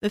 The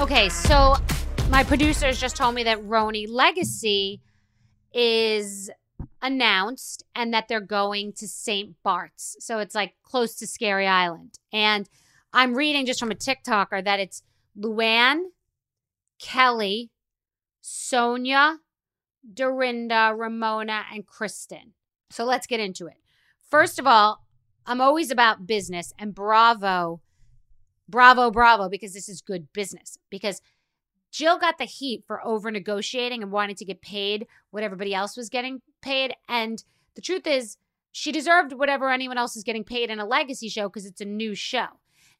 Okay, so my producers just told me that RHONY Legacy is announced and that they're going to St. Bart's. So it's like close to Scary Island. And I'm reading just from a TikToker that it's Luann, Kelly, Sonia, Dorinda, Ramona, and Kristen. So let's get into it. First of all, I'm always about business, and Bravo, because this is good business. Because Jill got the heat for over-negotiating and wanting to get paid what everybody else was getting paid. And the truth is, she deserved whatever anyone else is getting paid in a legacy show because it's a new show.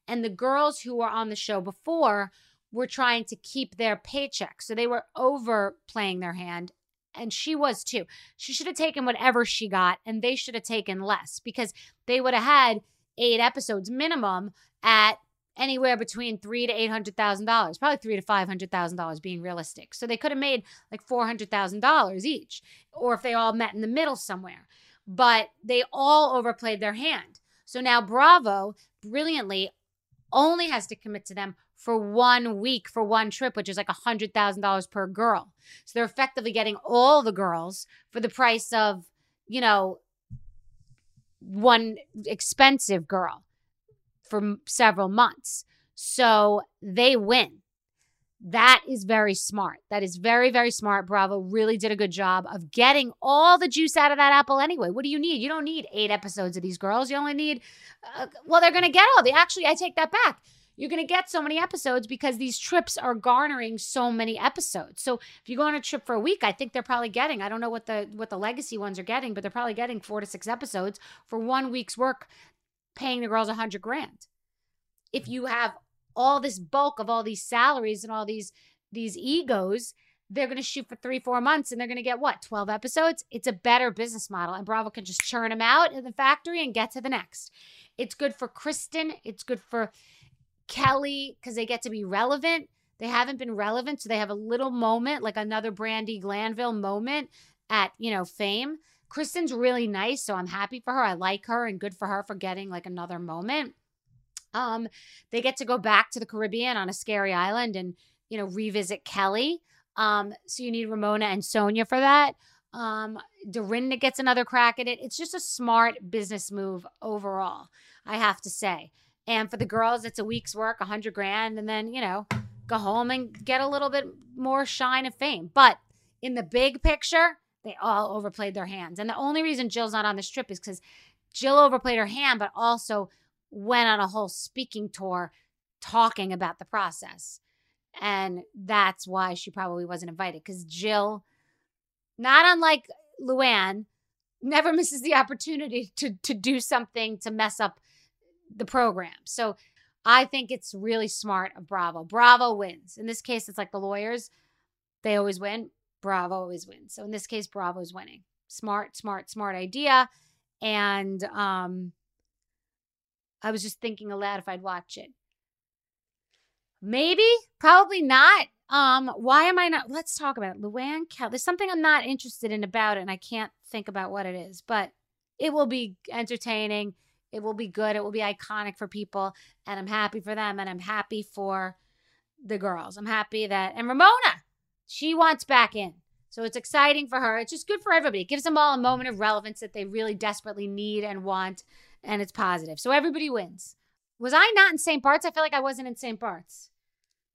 And the girls who were on the show before were trying to keep their paycheck. So they were overplaying their hand. And she was too. She should have taken whatever she got, and they should have taken less because they would have had 8 episodes minimum at anywhere between $300,000 to $800,000, probably $300,000 to $500,000 being realistic. So they could have made like $400,000 each, or if they all met in the middle somewhere. But they all overplayed their hand. So now Bravo brilliantly only has to commit to them for 1 week for one trip, which is like $100,000 per girl. So they're effectively getting all the girls for the price of, you know, one expensive girl for several months. So they win. That is very smart. That is very, very smart. Bravo really did a good job of getting all the juice out of that apple anyway. What do you need? You don't need 8 episodes of these girls. You only need, they're going to get all the, actually, I take that back. You're going to get so many episodes because these trips are garnering so many episodes. So if you go on a trip for a week, I think they're probably getting, I don't know what the legacy ones are getting, but they're probably getting 4 to 6 episodes for 1 week's work, paying the girls $100,000. If you have all this bulk of all these salaries and all these egos, they're going to shoot for 3-4 months and they're going to get what, 12 episodes? It's a better business model, and Bravo can just churn them out in the factory and get to the next. It's good for Kristen. It's good for Kelly because they get to be relevant. They haven't been relevant, so they have a little moment, like another Brandi Glanville moment at, Fame. Kristen's really nice, so I'm happy for her. I like her, and good for her for getting like another moment. They get to go back to the Caribbean on a scary island and, revisit Kelly. So you need Ramona and Sonia for that. Dorinda gets another crack at it. It's just a smart business move overall, I have to say. And for the girls, it's a week's work, $100,000, and then, you know, go home and get a little bit more shine and fame. But in the big picture, they all overplayed their hands. And the only reason Jill's not on this trip is because Jill overplayed her hand, but also went on a whole speaking tour talking about the process. And that's why she probably wasn't invited, because Jill, not unlike Luann, never misses the opportunity to do something to mess up the program. So I think it's really smart of Bravo. Bravo wins. In this case, it's like the lawyers. They always win. Bravo always wins. So in this case, Bravo's winning. Smart, smart, smart idea. And I was just thinking aloud if I'd watch it. Maybe, probably not. Why am I not? Let's talk about it. Luann Cal. There's something I'm not interested in about it, and I can't think about what it is. But it will be entertaining. It will be good. It will be iconic for people. And I'm happy for them. And I'm happy for the girls. I'm happy that. And Ramona, she wants back in. So it's exciting for her. It's just good for everybody. It gives them all a moment of relevance that they really desperately need and want. And it's positive. So everybody wins. Was I not in St. Bart's? I feel like I wasn't in St. Bart's.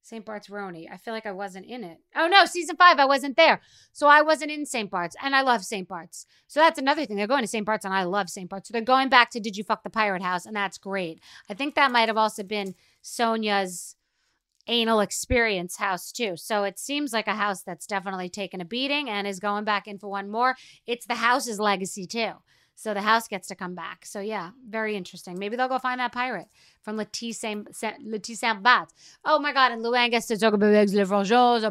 St. Bart's RHONY. I feel like I wasn't in it. Oh, no, season 5, I wasn't there. So I wasn't in St. Bart's, and I love St. Bart's. So that's another thing. They're going to St. Bart's, and I love St. Bart's. So they're going back to Did You Fuck the Pirate House, and that's great. I think that might have also been Sonia's anal experience house, too. So it seems like a house that's definitely taken a beating and is going back in for one more. It's the house's legacy, too. So the house gets to come back. So, yeah, very interesting. Maybe they'll go find that pirate from St. Bart's. Oh, my God. And Luann gets to talk about Les Frangins.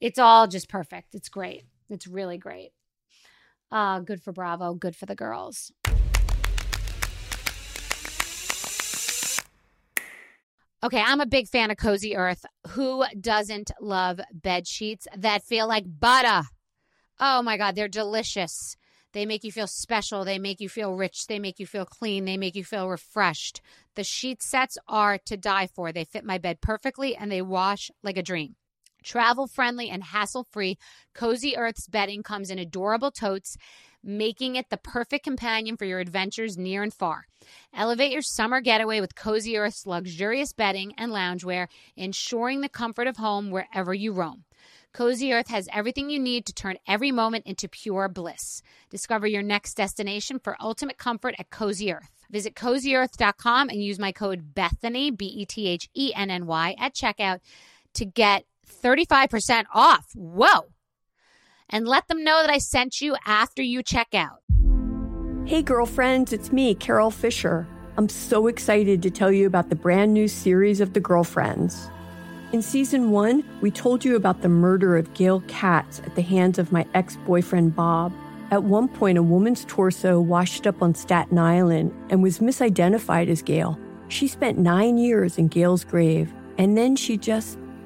It's all just perfect. It's great. It's really great. Good for Bravo. Good for the girls. Okay, I'm a big fan of Cozy Earth. Who doesn't love bed sheets that feel like butter? Oh, my God. They're delicious. They make you feel special. They make you feel rich. They make you feel clean. They make you feel refreshed. The sheet sets are to die for. They fit my bed perfectly, and they wash like a dream. Travel-friendly and hassle-free, Cozy Earth's bedding comes in adorable totes, making it the perfect companion for your adventures near and far. Elevate your summer getaway with Cozy Earth's luxurious bedding and loungewear, ensuring the comfort of home wherever you roam. Cozy Earth has everything you need to turn every moment into pure bliss. Discover your next destination for ultimate comfort at Cozy Earth. Visit CozyEarth.com and use my code Bethenny, B-E-T-H-E-N-N-Y, at checkout to get 35% off. Whoa! And let them know that I sent you after you check out. Hey, girlfriends, it's me, Carol Fisher. I'm so excited to tell you about the brand new series of The Girlfriends. In season 1, we told you about the murder of Gail Katz at the hands of my ex-boyfriend, Bob. At one point, a woman's torso washed up on Staten Island and was misidentified as Gail. She spent 9 years in Gail's grave, and then she just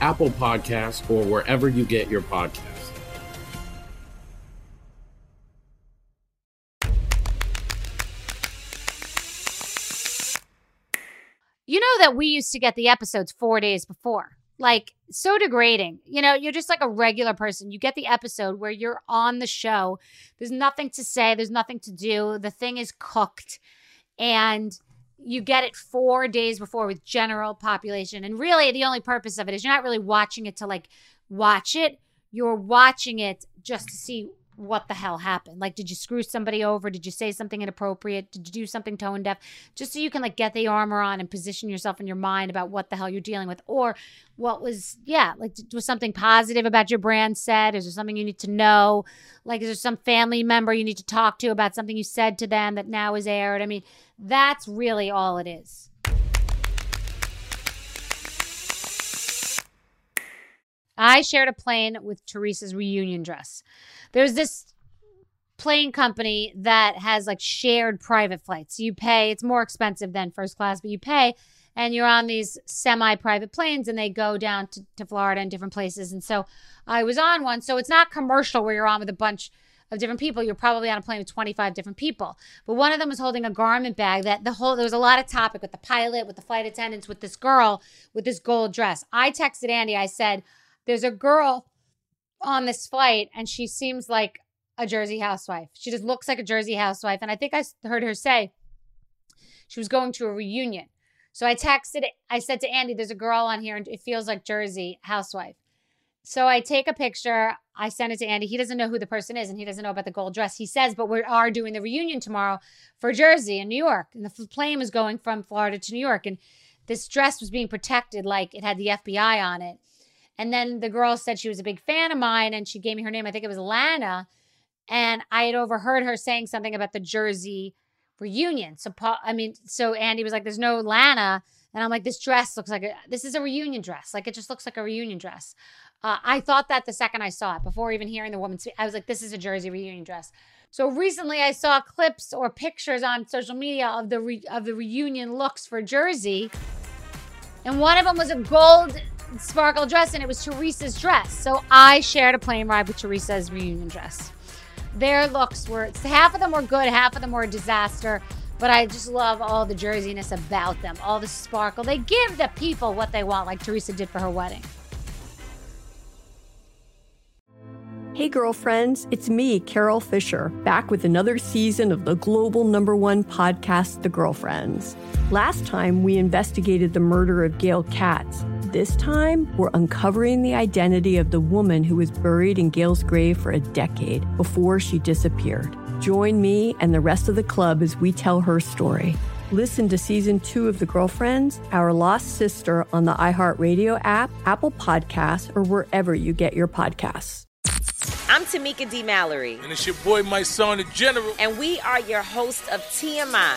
Apple Podcasts, or wherever you get your podcasts. You know that we used to get the episodes 4 days before. Like, so degrading. You know, you're just like a regular person. You get the episode where you're on the show. There's nothing to say. There's nothing to do. The thing is cooked. And you get it 4 days before with general population. And really, the only purpose of it is you're not really watching it to, like, watch it. You're watching it just to see what the hell happened. Like, did you screw somebody over? Did you say something inappropriate? Did you do something tone deaf? Just so you can, like, get the armor on and position yourself in your mind about what the hell you're dealing with. Or what was, was something positive about your brand said? Is there something you need to know? Like, is there some family member you need to talk to about something you said to them that now is aired? I mean, that's really all it is. I shared a plane with Teresa's reunion dress. There's this plane company that has, like, shared private flights. You pay, it's more expensive than first class, but you pay and you're on these semi-private planes, and they go down to Florida and different places. And so I was on one. So it's not commercial where you're on with a bunch of different people. You're probably on a plane with 25 different people. But one of them was holding a garment bag that there was a lot of topic with the pilot, with the flight attendants, with this girl, with this gold dress. I texted Andy. I said, there's a girl on this flight and she seems like a Jersey housewife. She just looks like a Jersey housewife. And I think I heard her say she was going to a reunion. So I texted, I said to Andy, there's a girl on here and it feels like Jersey housewife. So I take a picture. I send it to Andy. He doesn't know who the person is and he doesn't know about the gold dress. He says, but we are doing the reunion tomorrow for Jersey and New York. And the plane was going from Florida to New York. And this dress was being protected like it had the FBI on it. And then the girl said she was a big fan of mine and she gave me her name. I think it was Lana. And I had overheard her saying something about the Jersey reunion. So so Andy was like, there's no Lana. And I'm like, this dress looks like this is a reunion dress. Like, it just looks like a reunion dress. I thought that the second I saw it, before even hearing the woman speak, I was like, this is a Jersey reunion dress. So recently I saw clips or pictures on social media of the reunion looks for Jersey. And one of them was a gold sparkle dress, and it was Teresa's dress. So I shared a plane ride with Teresa's reunion dress. Their looks were, half of them were good, half of them were a disaster, but I just love all the Jerseyness about them, all the sparkle. They give the people what they want, like Teresa did for her wedding. Hey, girlfriends, it's me, Carol Fisher, back with another season of the global #1 podcast, The Girlfriends. Last time, we investigated the murder of Gail Katz. This time, we're uncovering the identity of the woman who was buried in Gail's grave for a decade before she disappeared. Join me and the rest of the club as we tell her story. Listen to season 2 of The Girlfriends, Our Lost Sister on the iHeartRadio app, Apple Podcasts, or wherever you get your podcasts. I'm Tamika D. Mallory. And it's your boy, my son, the General. And we are your hosts of TMI.